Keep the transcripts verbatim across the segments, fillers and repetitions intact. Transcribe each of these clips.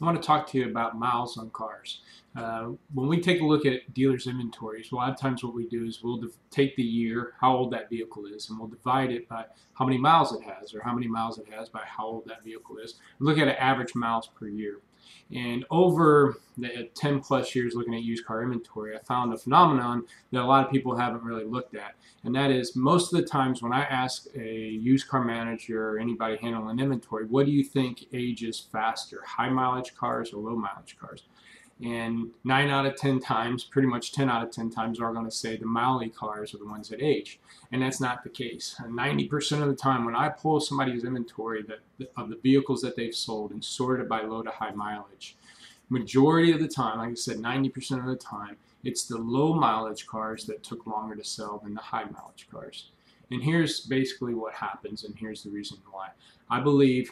I want to talk to you about miles on cars. Uh, when we take a look at dealers' inventories, a lot of times what we do is we'll take the year, how old that vehicle is, and we'll divide it by how many miles it has, or how many miles it has by how old that vehicle is. We look at an average miles per year. And over the ten plus years looking at used car inventory, I found a phenomenon that a lot of people haven't really looked at. And that is, most of the times when I ask a used car manager or anybody handling inventory, what do you think ages faster, high mileage cars or low mileage cars? And nine out of ten times, pretty much ten out of ten times, are going to say the mileage cars are the ones that age. And that's not the case. ninety percent of the time when I pull somebody's inventory that, of the vehicles that they've sold and sort it by low to high mileage, majority of the time, like I said, ninety percent of the time, it's the low mileage cars that took longer to sell than the high mileage cars. And here's basically what happens, and here's the reason why. I believe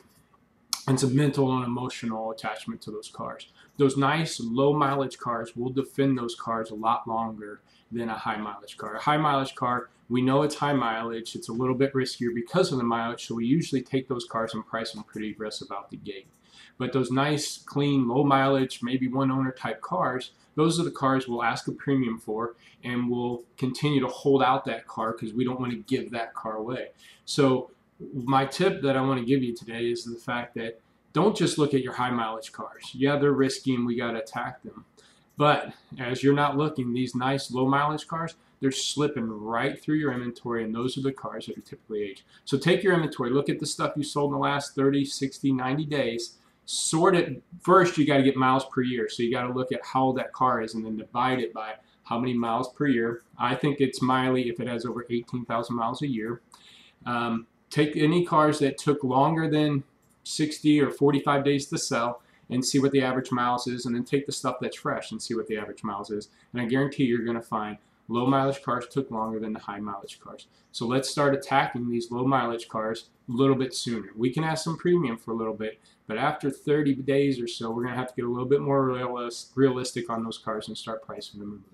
it's a mental and emotional attachment to those cars. Those nice low mileage cars will defend those cars a lot longer than a high mileage car. A high mileage car, we know it's high mileage, it's a little bit riskier because of the mileage, so we usually take those cars and price them pretty aggressive out the gate. But those nice, clean, low mileage, maybe one owner type cars, those are the cars we'll ask a premium for, and we'll continue to hold out that car because we don't want to give that car away. So my tip that I want to give you today is the fact that don't just look at your high mileage cars. Yeah, they're risky and we got to attack them. But as you're not looking, these nice low mileage cars, they're slipping right through your inventory, and those are the cars that are typically aged. So take your inventory, look at the stuff you sold in the last thirty, sixty, ninety days. Sort it. First, you got to get miles per year. So you got to look at how old that car is and then divide it by how many miles per year. I think it's miley if it has over eighteen thousand miles a year. Um, Take any cars that took longer than sixty or forty-five days to sell and see what the average miles is, and then take the stuff that's fresh and see what the average miles is. And I guarantee you're going to find low mileage cars took longer than the high mileage cars. So let's start attacking these low mileage cars a little bit sooner. We can ask some premium for a little bit, but after thirty days or so, we're going to have to get a little bit more realis- realistic on those cars and start pricing them.